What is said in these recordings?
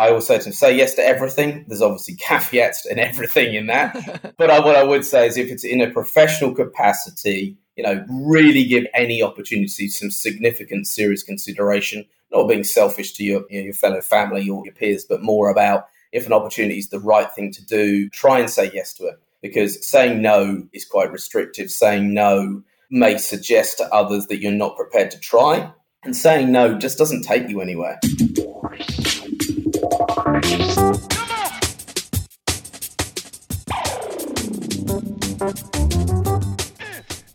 I always say to them, say yes to everything. There's obviously caveats and everything in that. But what I would say is if it's in a professional capacity, you know, really give any opportunity some significant, serious consideration, not being selfish to your fellow family or your peers, but more about if an opportunity is the right thing to do, try and say yes to it. Because saying no is quite restrictive. Saying no may suggest to others that you're not prepared to try. And saying no just doesn't take you anywhere.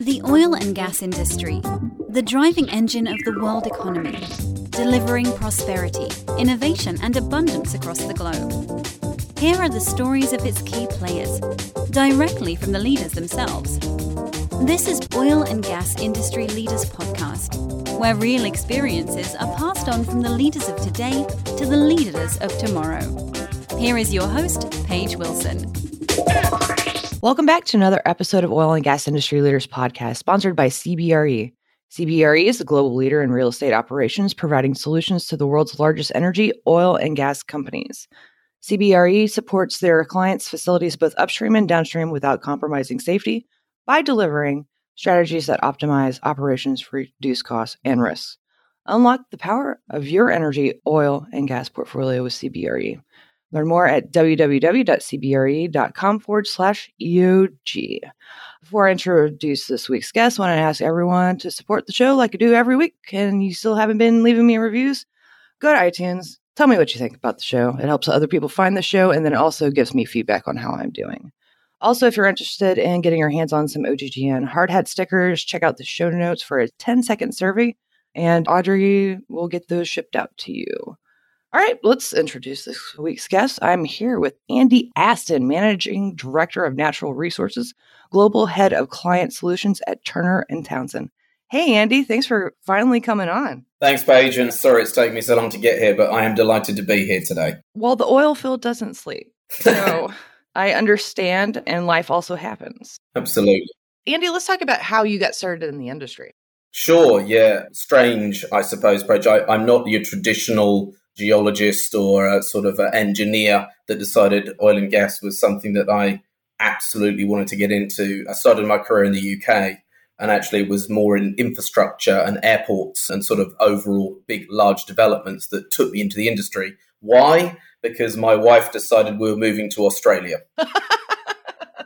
The oil and gas industry, the driving engine of the world economy, delivering prosperity, innovation and abundance across the globe. Here are the stories of its key players, directly from the leaders themselves. This is Oil and Gas Industry Leaders Podcast, where real experiences are passed on from the leaders of today to the leaders of tomorrow. Here is your host, Paige Wilson. Welcome back to another episode of Oil and Gas Industry Leaders Podcast, sponsored by CBRE. CBRE is the global leader in real estate operations, providing solutions to the world's largest energy, oil, and gas companies. CBRE supports their clients' facilities both upstream and downstream without compromising safety by delivering strategies that optimize operations, reduce costs, and risks. Unlock the power of your energy, oil, and gas portfolio with CBRE. Learn more at www.cbre.com/EOG. Before I introduce this week's guest, I want to ask everyone to support the show like I do every week, and you still haven't been leaving me reviews, go to iTunes, tell me what you think about the show. It helps other people find the show, and then it also gives me feedback on how I'm doing. Also, if you're interested in getting your hands on some OGGN hard hat stickers, check out the show notes for a 10-second survey, and Audrey will get those shipped out to you. All right, let's introduce this week's guest. I'm here with Andy Aston, Managing Director of Natural Resources, Global Head of Client Solutions at Turner & Townsend. Hey, Andy, thanks for finally coming on. Thanks, Paige, and sorry it's taken me so long to get here, but I am delighted to be here today. Well, the oil field doesn't sleep, so I understand, and life also happens. Absolutely. Andy, let's talk about how you got started in the industry. Sure, yeah. Strange, I suppose, Paige. I'm not your traditional geologist or a sort of an engineer that decided oil and gas was something that I absolutely wanted to get into. I started my career in the UK and actually was more in infrastructure and airports and sort of overall big, large developments that took me into the industry. Why? Because my wife decided we were moving to Australia.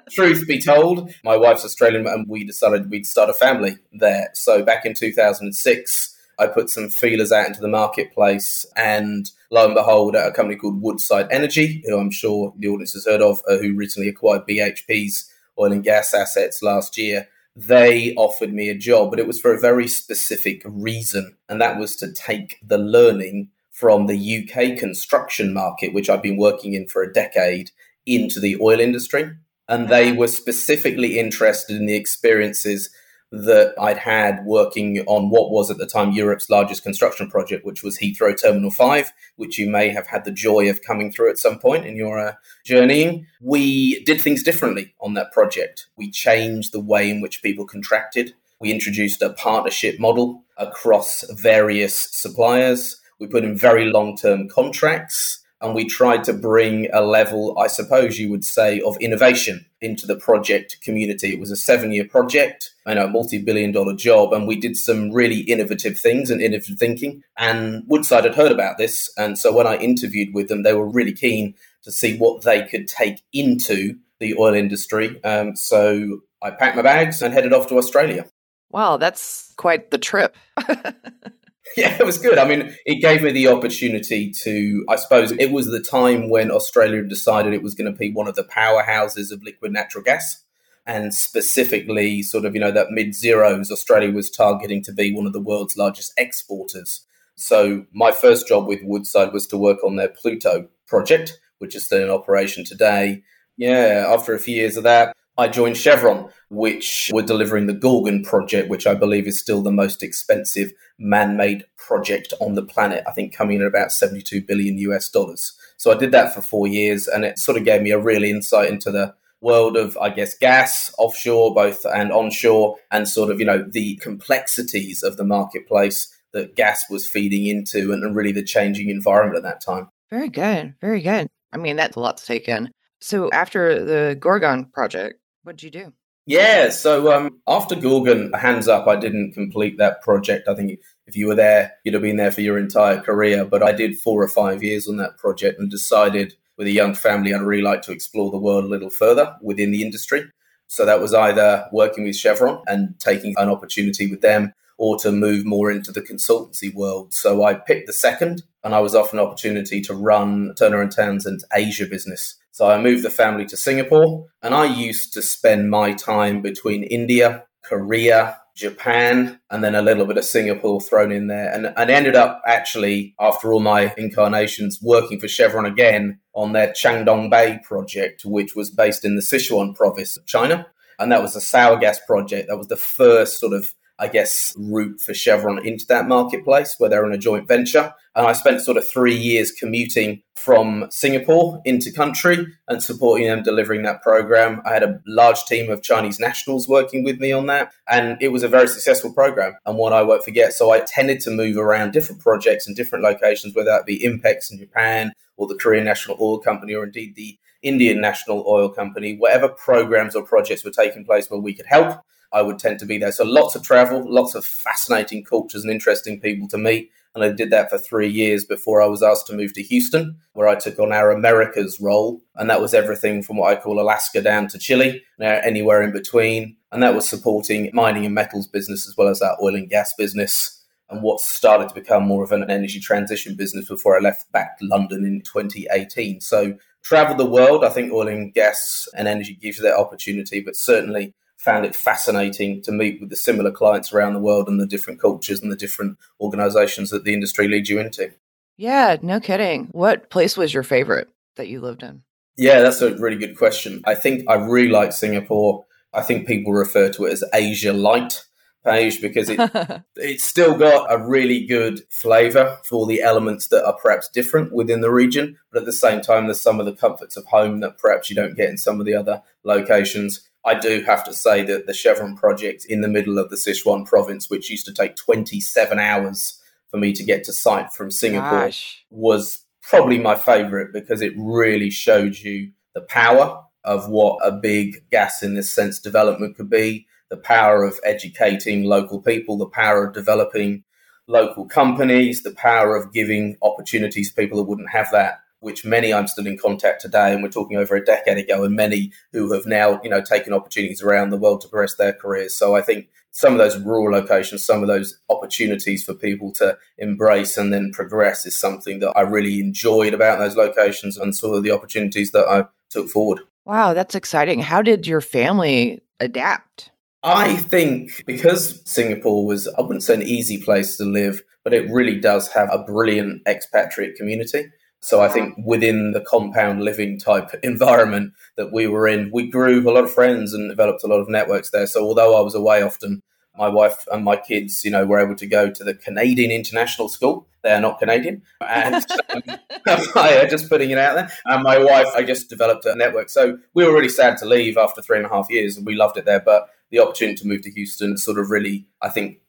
Truth be told, my wife's Australian and we decided we'd start a family there. So back in 2006, I put some feelers out into the marketplace, and lo and behold, a company called Woodside Energy, who I'm sure the audience has heard of, who recently acquired BHP's oil and gas assets last year, they offered me a job, but it was for a very specific reason, and that was to take the learning from the UK construction market, which I've been working in for a decade, into the oil industry. And they were specifically interested in the experiences that I'd had working on what was at the time Europe's largest construction project, which was Heathrow Terminal 5, which you may have had the joy of coming through at some point in your journeying. We did things differently on that project. We changed the way in which people contracted. We introduced a partnership model across various suppliers. We put in very long-term contracts, and we tried to bring a level, I suppose you would say, of innovation into the project community. It was a 7-year project, a multi-billion-dollar job, and we did some really innovative things and innovative thinking. And Woodside had heard about this, and so when I interviewed with them, they were really keen to see what they could take into the oil industry. So I packed my bags and headed off to Australia. Wow, that's quite the trip. Yeah, it was good. I mean, it gave me the opportunity to, I suppose, it was the time when Australia decided it was going to be one of the powerhouses of liquid natural gas. And specifically, sort of, that mid-zeros, Australia was targeting to be one of the world's largest exporters. So my first job with Woodside was to work on their Pluto project, which is still in operation today. Yeah, after a few years of that, I joined Chevron, which were delivering the Gorgon project, which I believe is still the most expensive man-made project on the planet, I think coming in at about $72 billion. So I did that for 4 years, and it sort of gave me a real insight into the world of, I guess, gas, offshore, both and onshore, and sort of, the complexities of the marketplace that gas was feeding into and really the changing environment at that time. Very good. Very good. I mean, that's a lot to take in. So after the Gorgon project, what did you do? Yeah. So after Gorgon, hands up, I didn't complete that project. I think if you were there, you'd have been there for your entire career. But I did 4 or 5 years on that project and decided with a young family, I'd really like to explore the world a little further within the industry. So that was either working with Chevron and taking an opportunity with them or to move more into the consultancy world. So I picked the second and I was offered an opportunity to run Turner & Townsend's Asia business. So I moved the family to Singapore and I used to spend my time between India, Korea, Japan, and then a little bit of Singapore thrown in there. And ended up actually, after all my incarnations, working for Chevron again on their Changdong Bay project, which was based in the Sichuan province of China. And that was a sour gas project. That was the first sort of, I guess, route for Chevron into that marketplace where they're in a joint venture. And I spent sort of 3 years commuting from Singapore into country and supporting them delivering that program. I had a large team of Chinese nationals working with me on that. And it was a very successful program and one I won't forget. So I tended to move around different projects and different locations, whether that be Inpex in Japan or the Korean National Oil Company or indeed the Indian National Oil Company, whatever programs or projects were taking place where we could help. I would tend to be there. So lots of travel, lots of fascinating cultures and interesting people to meet. And I did that for 3 years before I was asked to move to Houston, where I took on our Americas role. And that was everything from what I call Alaska down to Chile, anywhere in between. And that was supporting mining and metals business as well as our oil and gas business and what started to become more of an energy transition business before I left back to London in 2018. So travel the world, I think oil and gas and energy gives you that opportunity, but certainly found it fascinating to meet with the similar clients around the world and the different cultures and the different organizations that the industry leads you into. Yeah, no kidding. What place was your favorite that you lived in? Yeah, that's a really good question. I think I really like Singapore. I think people refer to it as Asia Light page because it's still got a really good flavor for the elements that are perhaps different within the region. But at the same time, there's some of the comforts of home that perhaps you don't get in some of the other locations. I do have to say that the Chevron project in the middle of the Sichuan province, which used to take 27 hours for me to get to site from Singapore, was probably my favorite because it really showed you the power of what a big gas in this sense development could be, the power of educating local people, the power of developing local companies, the power of giving opportunities to people that wouldn't have that, which many I'm still in contact today, and we're talking over a decade ago, and many who have now, taken opportunities around the world to progress their careers. So I think some of those rural locations, some of those opportunities for people to embrace and then progress is something that I really enjoyed about those locations and sort of the opportunities that I took forward. Wow, that's exciting. How did your family adapt? I think because Singapore was, I wouldn't say an easy place to live, but it really does have a brilliant expatriate community. So I think within the compound living type environment that we were in, we grew a lot of friends and developed a lot of networks there. So although I was away often, my wife and my kids, were able to go to the Canadian International School. They are not Canadian. And just putting it out there. And my wife, I just developed a network. So we were really sad to leave after 3.5 years and we loved it there. But the opportunity to move to Houston sort of really, I think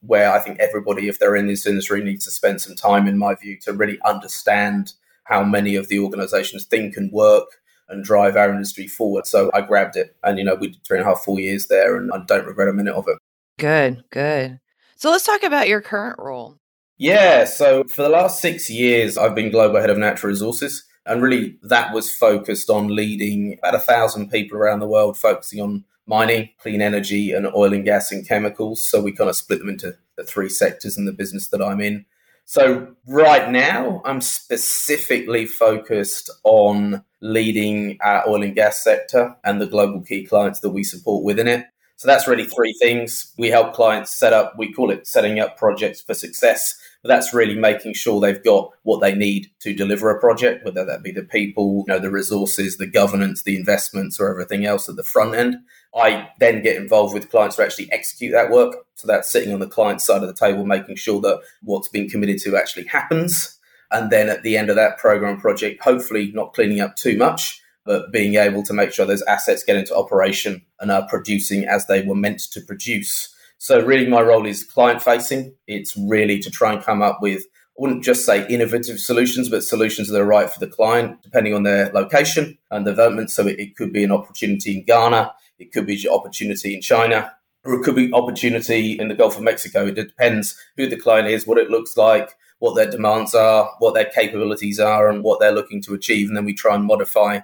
everybody, if they're in this industry, needs to spend some time, in my view, to really understand how many of the organizations think and work and drive our industry forward. So I grabbed it and, we did 3.5, 4 years there and I don't regret a minute of it. Good, good. So let's talk about your current role. Yeah. So for the last 6 years, I've been Global Head of Natural Resources. And really that was focused on leading about 1,000 people around the world, focusing on mining, clean energy and oil and gas and chemicals. So we kind of split them into the three sectors in the business that I'm in. So right now, I'm specifically focused on leading our oil and gas sector and the global key clients that we support within it. So that's really three things. We help clients set up, we call it setting up projects for success. But that's really making sure they've got what they need to deliver a project, whether that be the people, the resources, the governance, the investments, or everything else at the front end. I then get involved with clients to actually execute that work. So that's sitting on the client side of the table, making sure that what's been committed to actually happens. And then at the end of that program project, hopefully not cleaning up too much, but being able to make sure those assets get into operation and are producing as they were meant to produce. So really my role is client facing. It's really to try and come up with wouldn't just say innovative solutions, but solutions that are right for the client, depending on their location and development. So it could be an opportunity in Ghana, it could be an opportunity in China, or it could be opportunity in the Gulf of Mexico. It depends who the client is, what it looks like, what their demands are, what their capabilities are, and what they're looking to achieve. And then we try and modify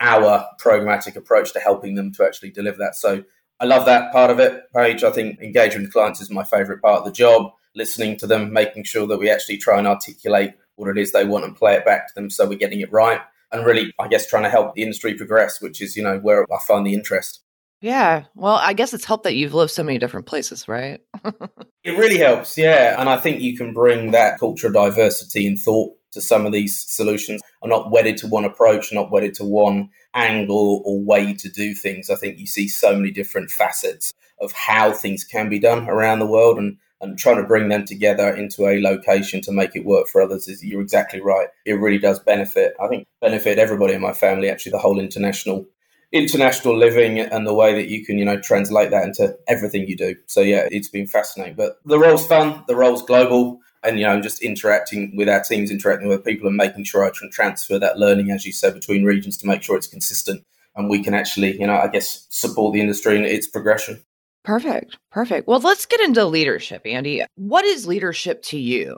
our programmatic approach to helping them to actually deliver that. So I love that part of it, Paige. I think engaging with clients is my favorite part of the job, listening to them, making sure that we actually try and articulate what it is they want and play it back to them so we're getting it right. And really, I guess, trying to help the industry progress, which is, where I find the interest. Yeah. Well, I guess it's helped that you've lived so many different places, right? It really helps. Yeah. And I think you can bring that culture of diversity and thought to some of these solutions. I'm not wedded to one approach, not wedded to one angle or way to do things. I think you see so many different facets of how things can be done around the world, and trying to bring them together into a location to make it work for others is, you're exactly right. It really does benefit everybody in my family, actually, the whole international living and the way that you can, translate that into everything you do. So yeah, it's been fascinating. But the role's fun, the role's global, and just interacting with our teams, interacting with people, and making sure I can transfer that learning, as you said, between regions to make sure it's consistent and we can actually, support the industry and its progression. Perfect. Well, let's get into leadership, Andy. What is leadership to you?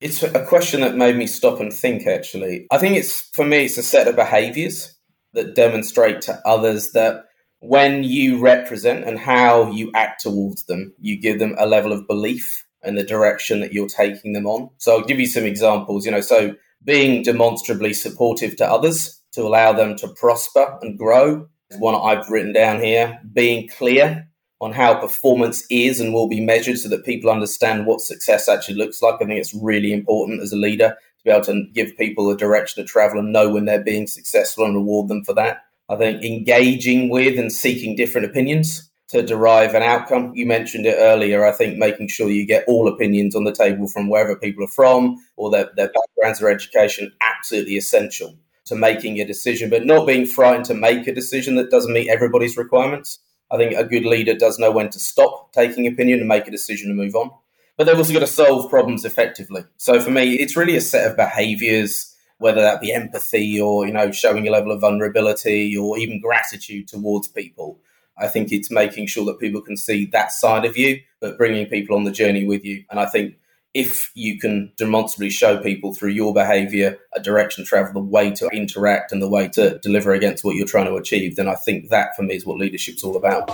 It's a question that made me stop and think, actually. I think it's a set of behaviors that demonstrate to others that when you represent and how you act towards them, you give them a level of belief in the direction that you're taking them on. So I'll give you some examples, so being demonstrably supportive to others to allow them to prosper and grow is one I've written down here. Being clear on how performance is and will be measured so that people understand what success actually looks like. I think it's really important as a leader to be able to give people a direction to travel and know when they're being successful and reward them for that. I think engaging with and seeking different opinions to derive an outcome. You mentioned it earlier. I think making sure you get all opinions on the table from wherever people are from or their backgrounds or education, absolutely essential to making a decision, but not being frightened to make a decision that doesn't meet everybody's requirements. I think a good leader does know when to stop taking opinion and make a decision and move on. But they've also got to solve problems effectively. So for me, it's really a set of behaviours, whether that be empathy or, showing a level of vulnerability or even gratitude towards people. I think it's making sure that people can see that side of you, but bringing people on the journey with you. And I think if you can demonstrably show people through your behaviour a direction of travel, the way to interact and the way to deliver against what you're trying to achieve, then I think that, for me, is what leadership's all about.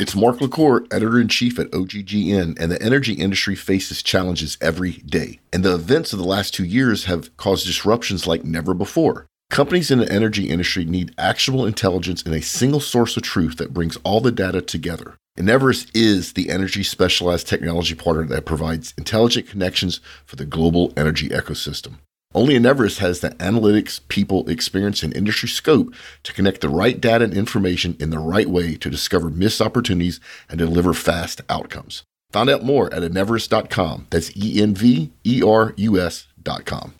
It's Mark LaCour, Editor-in-Chief at OGGN, and the energy industry faces challenges every day. And the events of the last 2 years have caused disruptions like never before. Companies in the energy industry need actionable intelligence and a single source of truth that brings all the data together. Enverus is the energy-specialized technology partner that provides intelligent connections for the global energy ecosystem. Only Enverus has the analytics, people, experience, and industry scope to connect the right data and information in the right way to discover missed opportunities and deliver fast outcomes. Find out more at enverus.com. That's ENVERUS.com.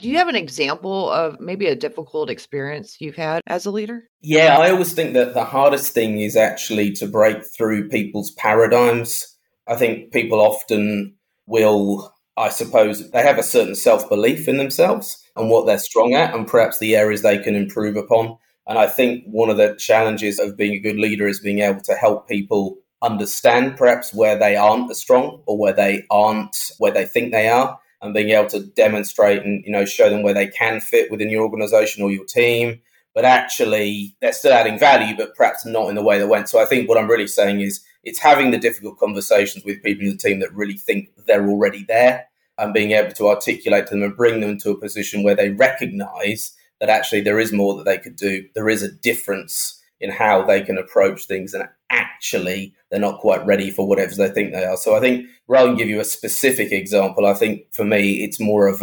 Do you have an example of maybe a difficult experience you've had as a leader? Yeah, I always think that the hardest thing is actually to break through people's paradigms. I think people often will, I suppose, they have a certain self-belief in themselves and what they're strong at and perhaps the areas they can improve upon. And I think one of the challenges of being a good leader is being able to help people understand perhaps where they aren't as strong or where they aren't where they think they are, and being able to demonstrate and show them where they can fit within your organization or your team, but actually they're still adding value, but perhaps not in the way they went. So I think what I'm really saying is it's having the difficult conversations with people in the team that really think they're already there and being able to articulate to them and bring them to a position where they recognize that actually there is more that they could do. There is a difference in how they can approach things, and actually they're not quite ready for whatever they think they are. So I think rather than give you a specific example, I think for me, it's more of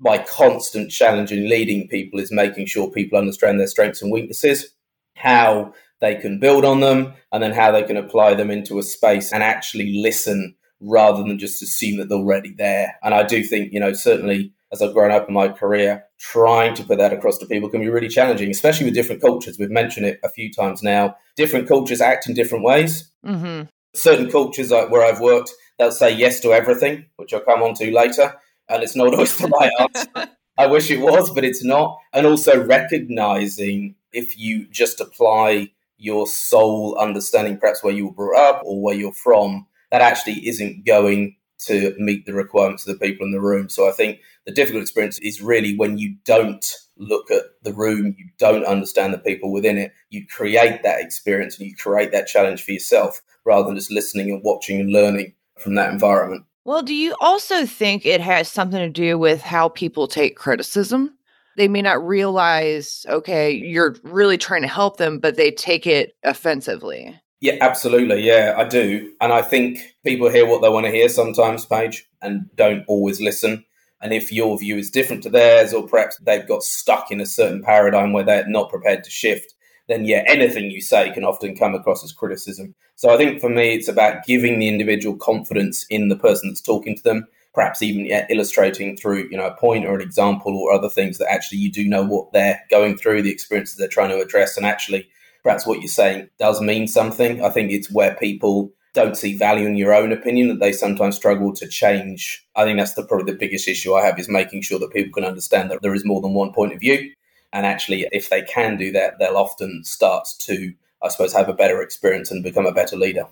my constant challenge in leading people is making sure people understand their strengths and weaknesses, how they can build on them, and then how they can apply them into a space and actually listen rather than just assume that they're already there. And I do think, certainly as I've grown up in my career, trying to put that across to people can be really challenging, especially with different cultures. We've mentioned it a few times now. Different cultures act in different ways. Mm-hmm. Certain cultures where I've worked, They'll say yes to everything, which I'll come on to later. And it's not always the right answer. I wish it was, but it's not. And also recognizing if you just apply your sole understanding, perhaps where you were brought up or where you're from, that actually isn't going to meet the requirements of the people in the room. So I think the difficult experience is really when you don't look at the room, you don't understand the people within it, you create that experience and you create that challenge for yourself rather than just listening and watching and learning from that environment. Well, do you also think it has something to do with how people take criticism? They may not realize, okay, you're really trying to help them, but they take it offensively. Yeah, absolutely. Yeah, I do. And I think people hear what they want to hear sometimes, Paige, and don't always listen. And if your view is different to theirs, or perhaps they've got stuck in a certain paradigm where they're not prepared to shift, then yeah, anything you say can often come across as criticism. So I think for me, it's about giving the individual confidence in the person that's talking to them, perhaps even illustrating through, a point or an example or other things that actually you do know what they're going through, the experiences they're trying to address, and actually perhaps what you're saying does mean something. I think it's where people don't see value in your own opinion that they sometimes struggle to change. I think that's probably the biggest issue I have is making sure that people can understand that there is more than one point of view. And actually, if they can do that, they'll often start to, I suppose, have a better experience and become a better leader.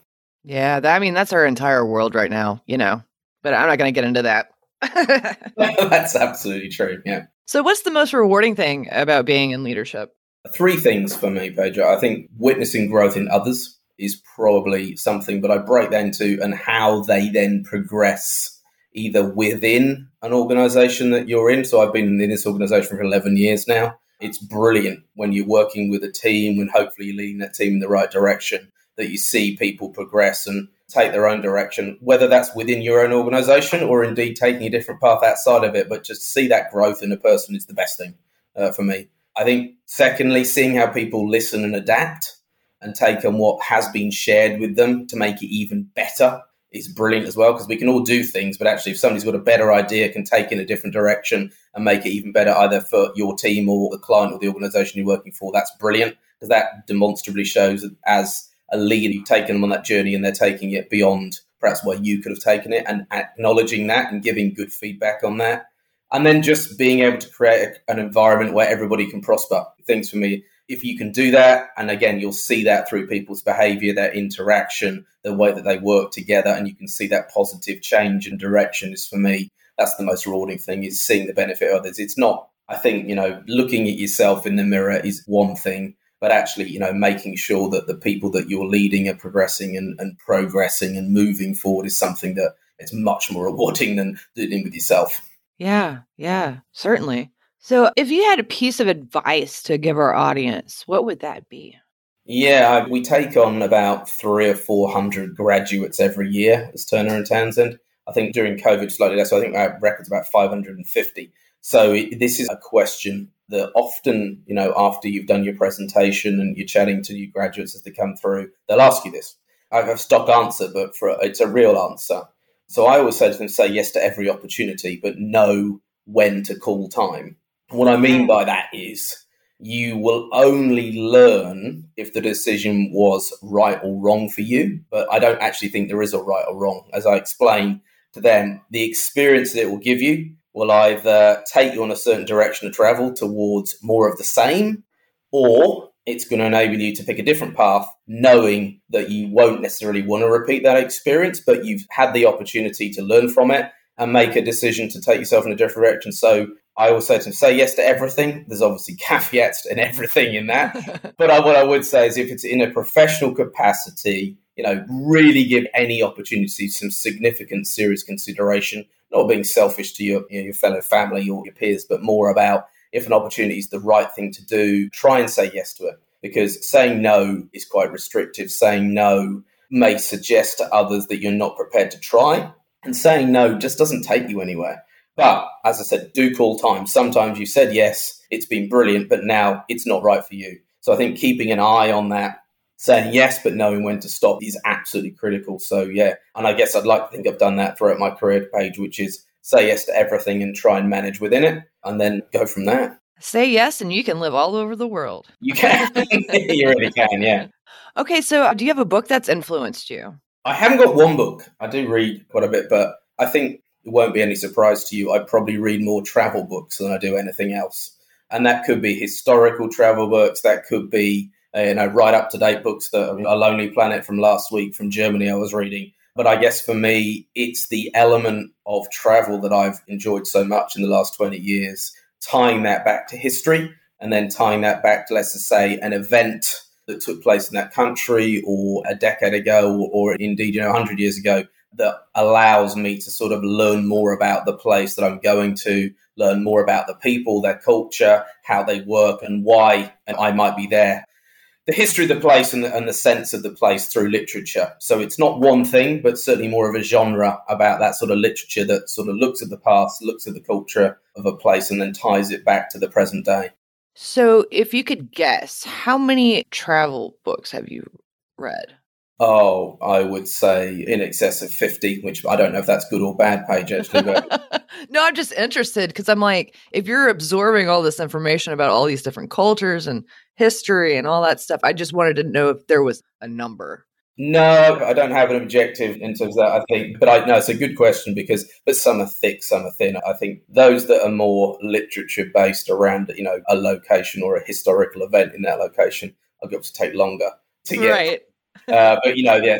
Yeah, that's our entire world right now, but I'm not going to get into that. That's absolutely true, yeah. So what's the most rewarding thing about being in leadership? Three things for me, Pedro. I think witnessing growth in others is probably something, but I break that into and how they then progress either within an organization that you're in. So I've been in this organization for 11 years now. It's brilliant when you're working with a team, when hopefully you're leading that team in the right direction, that you see people progress and take their own direction, whether that's within your own organization or indeed taking a different path outside of it. But just see that growth in a person is the best thing for me. I think, secondly, seeing how people listen and adapt and take on what has been shared with them to make it even better is brilliant as well, because we can all do things, but actually if somebody's got a better idea, can take it in a different direction and make it even better either for your team or the client or the organization you're working for, that's brilliant, because that demonstrably shows that as a leader, you've taken them on that journey and they're taking it beyond perhaps where you could have taken it, and acknowledging that and giving good feedback on that. And then just being able to create an environment where everybody can prosper. Things for me, if you can do that, and again, you'll see that through people's behavior, their interaction, the way that they work together, and you can see that positive change and direction is for me, that's the most rewarding thing, is seeing the benefit of others. It's not, I think, looking at yourself in the mirror is one thing, but actually, making sure that the people that you're leading are progressing and progressing and moving forward is something that it's much more rewarding than dealing with yourself. Yeah, certainly. So if you had a piece of advice to give our audience, what would that be? Yeah, we take on about 300 or 400 graduates every year as Turner & Townsend. I think during COVID, slightly less, so I think our record's about 550. So this is a question that often, after you've done your presentation and you're chatting to new graduates as they come through, they'll ask you this. I have a stock answer, but it's a real answer. So I always say to them, say yes to every opportunity, but know when to call time. What I mean by that is you will only learn if the decision was right or wrong for you, but I don't actually think there is a right or wrong. As I explain to them, the experience that it will give you will either take you on a certain direction of travel towards more of the same, or it's going to enable you to pick a different path, knowing that you won't necessarily want to repeat that experience, but you've had the opportunity to learn from it and make a decision to take yourself in a different direction. So I always say to them, say yes to everything. There's obviously caveats and everything in that. But what I would say is if it's in a professional capacity, really give any opportunity some significant, serious consideration, not being selfish to your fellow family or your peers, but more about if an opportunity is the right thing to do, try and say yes to it. Because saying no is quite restrictive. Saying no may suggest to others that you're not prepared to try. And saying no just doesn't take you anywhere. But as I said, do call time. Sometimes you said yes, it's been brilliant, but now it's not right for you. So I think keeping an eye on that, saying yes, but knowing when to stop is absolutely critical. So yeah, and I guess I'd like to think I've done that throughout my career, Paige, which is say yes to everything and try and manage within it and then go from there. Say yes and you can live all over the world. You can. You really can, yeah. Okay, so do you have a book that's influenced you? I haven't got one book. I do read quite a bit, but I think it won't be any surprise to you. I probably read more travel books than I do anything else. And that could be historical travel books. That could be, right up to date books that are A Lonely Planet from last week from Germany I was reading. But I guess for me, it's the element of travel that I've enjoyed so much in the last 20 years, tying that back to history and then tying that back to, let's just say, an event that took place in that country or a decade ago or indeed, 100 years ago, that allows me to sort of learn more about the place that I'm going to, learn more about the people, their culture, how they work and why and I might be there. The history of the place and the sense of the place through literature. So it's not one thing, but certainly more of a genre about that sort of literature that sort of looks at the past, looks at the culture of a place and then ties it back to the present day. So if you could guess, how many travel books have you read? Oh, I would say in excess of 50, which I don't know if that's good or bad, Paige, actually. But... No, I'm just interested because I'm like, if you're absorbing all this information about all these different cultures and history and all that stuff, I just wanted to know if there was a number. No, I don't have an objective in terms of that, I think. But I know it's a good question because some are thick, some are thin. I think those that are more literature-based around, a location or a historical event in that location are going to take longer to get. Right.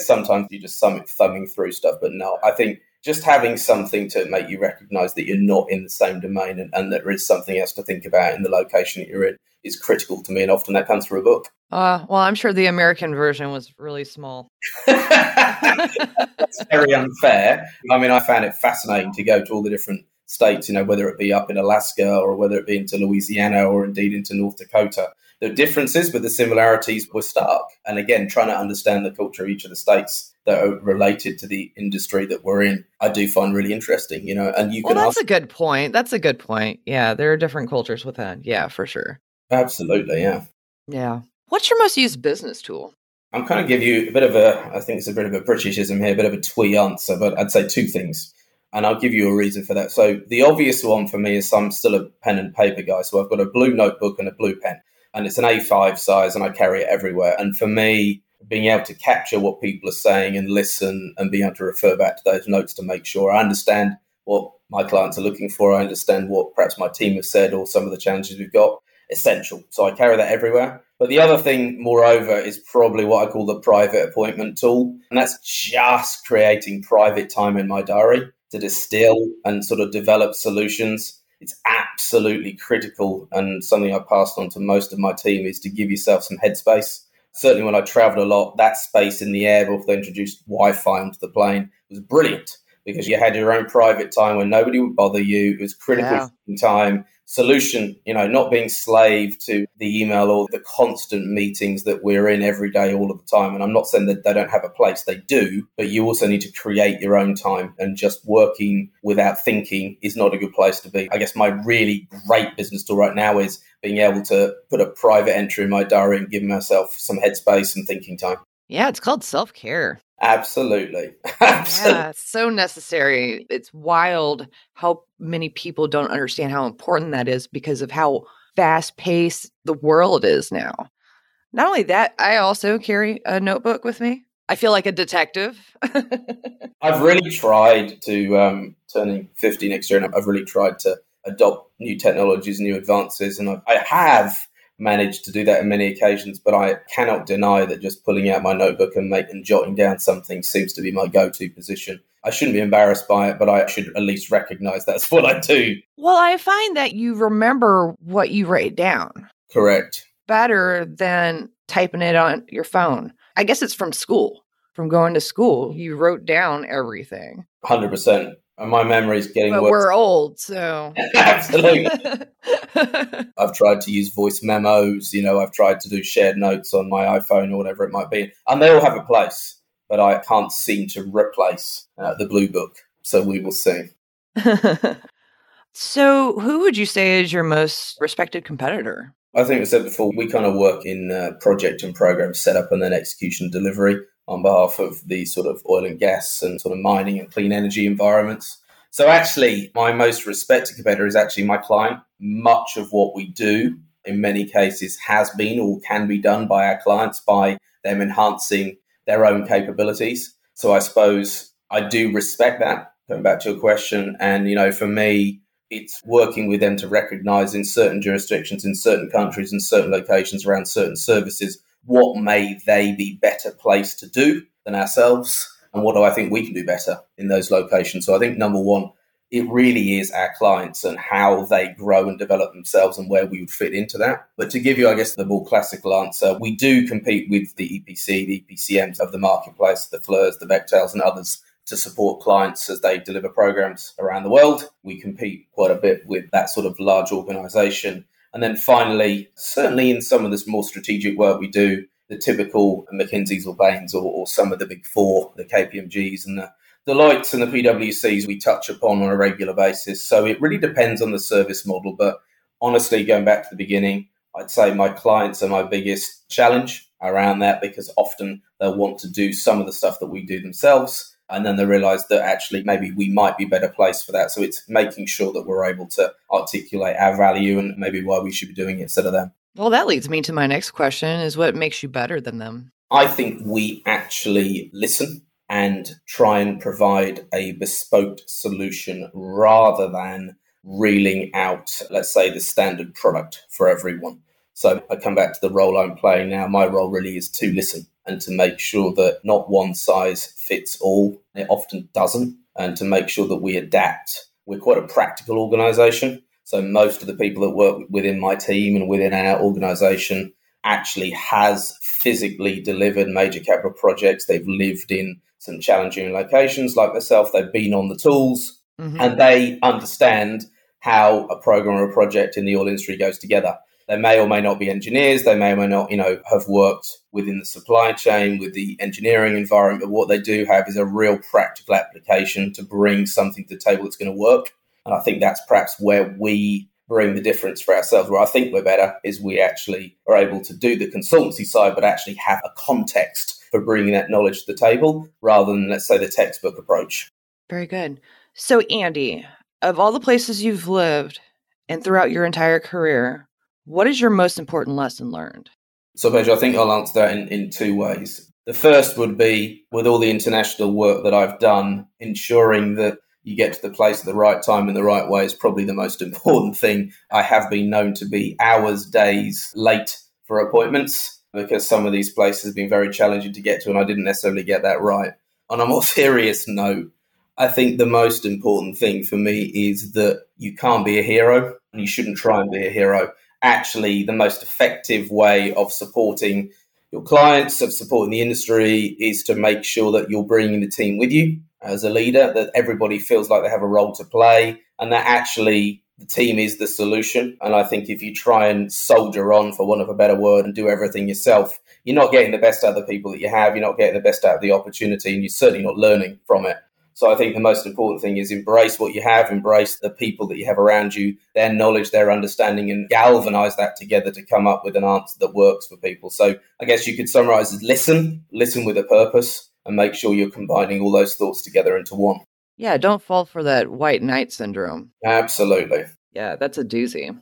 Sometimes you just thumbing through stuff. But no, I think just having something to make you recognize that you're not in the same domain and that there is something else to think about in the location that you're in is critical to me. And often that comes through a book. Well, I'm sure the American version was really small. That's very unfair. I mean, I found it fascinating to go to all the different states, whether it be up in Alaska or whether it be into Louisiana or indeed into North Dakota. The differences, but the similarities were stark. And again, trying to understand the culture of each of the states that are related to the industry that we're in, I do find really interesting, and you can ask. Well, that's a good point. Yeah, there are different cultures within. Yeah, for sure. Absolutely, yeah. Yeah. What's your most used business tool? I'm kind of give you a bit of I think it's a bit of a Britishism here, a bit of a twee answer, but I'd say two things. And I'll give you a reason for that. So the obvious one for me is I'm still a pen and paper guy. So I've got a blue notebook and a blue pen. And it's an A5 size and I carry it everywhere. And for me, being able to capture what people are saying and listen and being able to refer back to those notes to make sure I understand what my clients are looking for, I understand what perhaps my team has said or some of the challenges we've got, essential. So I carry that everywhere. But the other thing, moreover, is probably what I call the private appointment tool. And that's just creating private time in my diary to distill and sort of develop solutions. It's absolutely critical and something I passed on to most of my team is to give yourself some headspace. Certainly when I traveled a lot, that space in the air before they introduced Wi-Fi onto the plane was brilliant because you had your own private time when nobody would bother you. It was critical time. Solution, not being slave to the email or the constant meetings that we're in every day all of the time. And I'm not saying that they don't have a place, they do, but you also need to create your own time and just working without thinking is not a good place to be. I guess my really great business tool right now is being able to put a private entry in my diary and give myself some headspace and thinking time. Yeah, it's called self-care. Absolutely. Absolutely. Yeah, it's so necessary. It's wild how many people don't understand how important that is because of how fast-paced the world is now. Not only that, I also carry a notebook with me. I feel like a detective. I've really tried to, turning 50 next year, and I've really tried to adopt new technologies, new advances, and I have managed to do that on many occasions, but I cannot deny that just pulling out my notebook and jotting down something seems to be my go-to position. I shouldn't be embarrassed by it, but I should at least recognize that's what I do. Well, I find that you remember what you write down. Correct. Better than typing it on your phone. I guess it's from school. From going to school, you wrote down everything. 100%. And my memory's getting worse. But we're old, so. Absolutely. I've tried to use voice memos, I've tried to do shared notes on my iPhone or whatever it might be. And they all have a place, but I can't seem to replace the Blue Book. So we will see. So who would you say is your most respected competitor? I think I said before, we kind of work in project and program setup and then execution and delivery on behalf of the sort of oil and gas and sort of mining and clean energy environments. So actually, my most respected competitor is actually my client. Much of what we do, in many cases, has been or can be done by our clients by them enhancing their own capabilities. So I suppose I do respect that, going back to your question. And, you know, for me, it's working with them to recognize in certain jurisdictions, in certain countries, in certain locations around certain services, what may they be better placed to do than ourselves? And what do I think we can do better in those locations? So I think number one, it really is our clients and how they grow and develop themselves and where we would fit into that. But to give you, I guess, the more classical answer, we do compete with the EPC, the EPCMs of the marketplace, the Fleurs, the Bechtel and others to support clients as they deliver programs around the world. We compete quite a bit with that sort of large organisation. And then finally, certainly in some of this more strategic work we do, the typical McKinsey's or Bain's or some of the big four, the KPMGs and the Deloitte's and the PwC's we touch upon on a regular basis. So it really depends on the service model. But honestly, going back to the beginning, I'd say my clients are my biggest challenge around that because often they'll want to do some of the stuff that we do themselves. And then they realize that actually maybe we might be better placed for that. So it's making sure that we're able to articulate our value and maybe why we should be doing it instead of them. Well, that leads me to my next question is what makes you better than them? I think we actually listen and try and provide a bespoke solution rather than reeling out, let's say, the standard product for everyone. So I come back to the role I'm playing now. My role really is to listen and to make sure that not one size fits all. It often doesn't. And to make sure that we adapt. We're quite a practical organisation. So most of the people that work within my team and within our organisation actually has physically delivered major capital projects. They've lived in some challenging locations like myself. They've been on the tools and they understand how a program or a project in the oil industry goes together. They may or may not be engineers. They may or may not, have worked within the supply chain, with the engineering environment. But what they do have is a real practical application to bring something to the table that's going to work. And I think that's perhaps where we bring the difference for ourselves, where I think we're better, is we actually are able to do the consultancy side, but actually have a context for bringing that knowledge to the table rather than, let's say, the textbook approach. Very good. So, Andy, of all the places you've lived and throughout your entire career, what is your most important lesson learned? So, Pedro, I think I'll answer that in two ways. The first would be, with all the international work that I've done, ensuring that you get to the place at the right time in the right way is probably the most important thing. I have been known to be hours, days late for appointments because some of these places have been very challenging to get to and I didn't necessarily get that right. On a more serious note, I think the most important thing for me is that you can't be a hero and you shouldn't try and be a hero. Actually, the most effective way of supporting your clients, of supporting the industry, is to make sure that you're bringing the team with you as a leader, that everybody feels like they have a role to play and that actually the team is the solution. And I think if you try and soldier on, for want of a better word, and do everything yourself, you're not getting the best out of the people that you have, you're not getting the best out of the opportunity, and you're certainly not learning from it. So I think the most important thing is embrace what you have, embrace the people that you have around you, their knowledge, their understanding, and galvanize that together to come up with an answer that works for people. So I guess you could summarize as listen with a purpose, and make sure you're combining all those thoughts together into one. Yeah, don't fall for that white knight syndrome. Absolutely. Yeah, that's a doozy.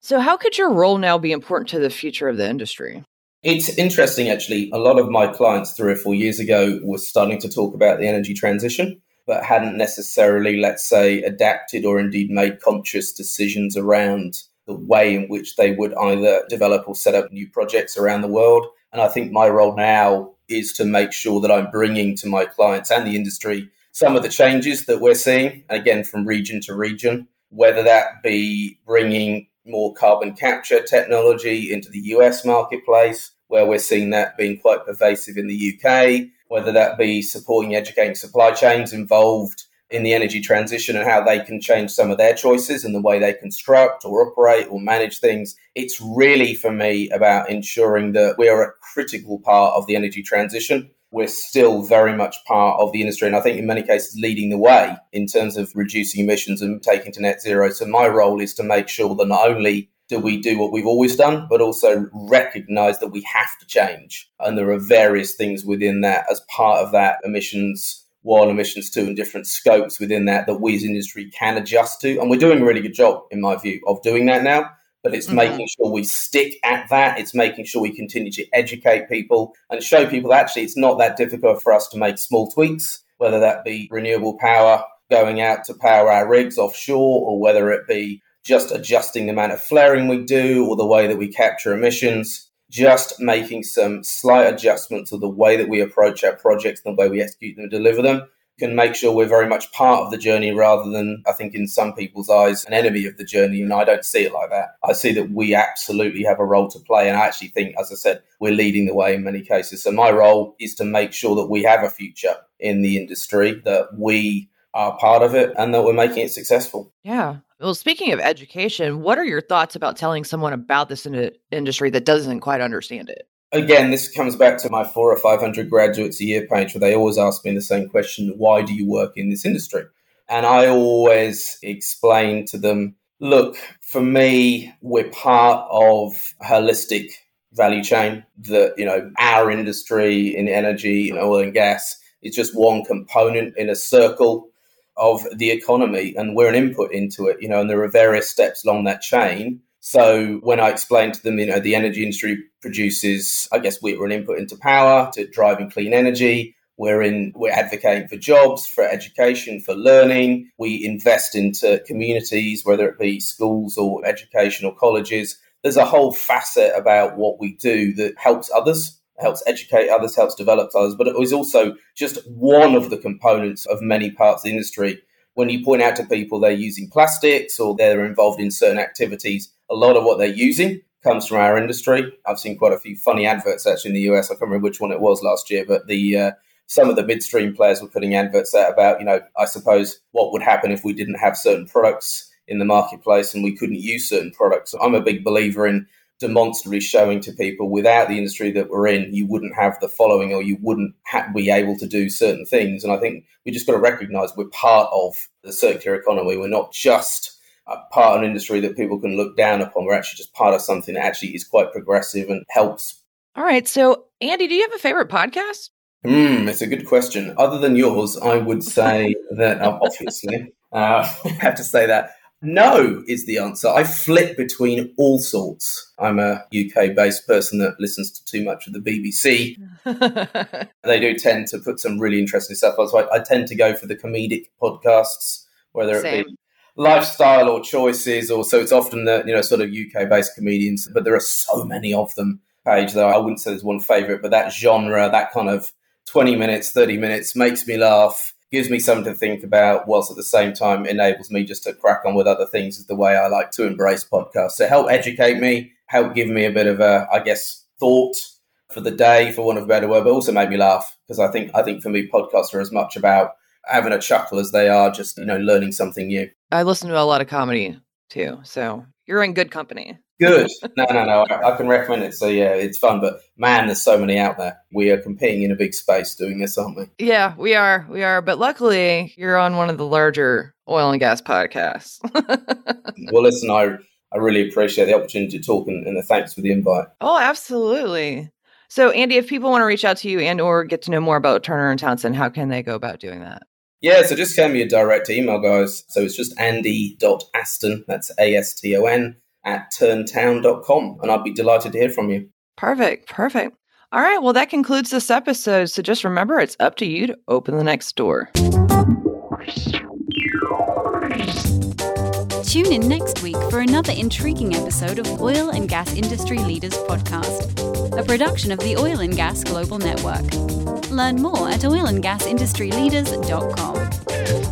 So how could your role now be important to the future of the industry? It's interesting, actually. A lot of my clients 3 or 4 years ago were starting to talk about the energy transition, but hadn't necessarily, let's say, adapted or indeed made conscious decisions around the way in which they would either develop or set up new projects around the world. And I think my role now is to make sure that I'm bringing to my clients and the industry some of the changes that we're seeing, again, from region to region, whether that be bringing more carbon capture technology into the US marketplace, where we're seeing that being quite pervasive in the UK, whether that be supporting, educating supply chains involved in the energy transition and how they can change some of their choices and the way they construct or operate or manage things. It's really, for me, about ensuring that we are a critical part of the energy transition. We're still very much part of the industry and I think in many cases leading the way in terms of reducing emissions and taking to net zero. So my role is to make sure that not only do we do what we've always done, but also recognise that we have to change. And there are various things within that as part of that emissions while emissions too, and different scopes within that we as industry can adjust to. And we're doing a really good job, in my view, of doing that now. But it's making sure we stick at that. It's making sure we continue to educate people and show people that actually it's not that difficult for us to make small tweaks, whether that be renewable power going out to power our rigs offshore, or whether it be just adjusting the amount of flaring we do or the way that we capture emissions, just making some slight adjustments to the way that we approach our projects and the way we execute them and deliver them, can make sure we're very much part of the journey rather than, I think in some people's eyes, an enemy of the journey. And I don't see it like that. I see that we absolutely have a role to play. And I actually think, as I said, we're leading the way in many cases. So my role is to make sure that we have a future in the industry, that we are part of it and that we're making it successful. Yeah. Well, speaking of education, what are your thoughts about telling someone about this in an industry that doesn't quite understand it? Again, this comes back to my 400 or 500 graduates a year page where they always ask me the same question, why do you work in this industry? And I always explain to them, look, for me, we're part of a holistic value chain that, you know, our industry in energy and oil and gas is just one component in a circle of the economy, and we're an input into it, you know, and there are various steps along that chain. So when I explain to them, you know, the energy industry produces, I guess we're an input into power, to driving clean energy. We're advocating for jobs, for education, for learning. We invest into communities, whether it be schools or educational colleges. There's a whole facet about what we do that helps others, helps educate others, helps develop others. But it is also just one of the components of many parts of the industry. When you point out to people they're using plastics or they're involved in certain activities, a lot of what they're using comes from our industry. I've seen quite a few funny adverts actually in the US. I can't remember which one it was last year, but some of the midstream players were putting adverts out about, you know, I suppose what would happen if we didn't have certain products in the marketplace and we couldn't use certain products. I'm a big believer in demonstrably showing to people without the industry that we're in, you wouldn't have the following or you wouldn't be able to do certain things. And I think we just got to recognize we're part of the circular economy. We're not just part of an industry that people can look down upon. We're actually just part of something that actually is quite progressive and helps. All right. So, Andy, do you have a favorite podcast? It's a good question. Other than yours, I would say that obviously, I have to say that no is the answer. I flip between all sorts. I'm a UK-based person that listens to too much of the BBC. They do tend to put some really interesting stuff on. So I tend to go for the comedic podcasts, whether it be lifestyle or choices, or so it's often the, you know, sort of UK-based comedians, but there are so many of them, Paige, though I wouldn't say there's one favourite, but that genre, that kind of 20 minutes, 30 minutes makes me laugh, gives me something to think about, whilst at the same time enables me just to crack on with other things is the way I like to embrace podcasts. So help educate me, help give me a bit of a, I guess, thought for the day, for want of a better word, but also make me laugh, because I think for me, podcasts are as much about having a chuckle as they are just, you know, learning something new. I listen to a lot of comedy too, so you're in good company. Good. No. I can recommend it. So yeah, it's fun, but man, there's so many out there. We are competing in a big space doing this, aren't we? Yeah, we are. But luckily you're on one of the larger oil and gas podcasts. Well, listen, I really appreciate the opportunity to talk and thanks for the invite. Oh, absolutely. So Andy, if people want to reach out to you and or get to know more about Turner & Townsend, how can they go about doing that? Yeah, so just send me a direct email, guys. So it's just andy.aston, that's A-S-T-O-N, @turntown.com. And I'd be delighted to hear from you. Perfect. All right, well, that concludes this episode. So just remember, it's up to you to open the next door. Tune in next week for another intriguing episode of Oil and Gas Industry Leaders Podcast, a production of the Oil and Gas Global Network. Learn more at oilandgasindustryleaders.com.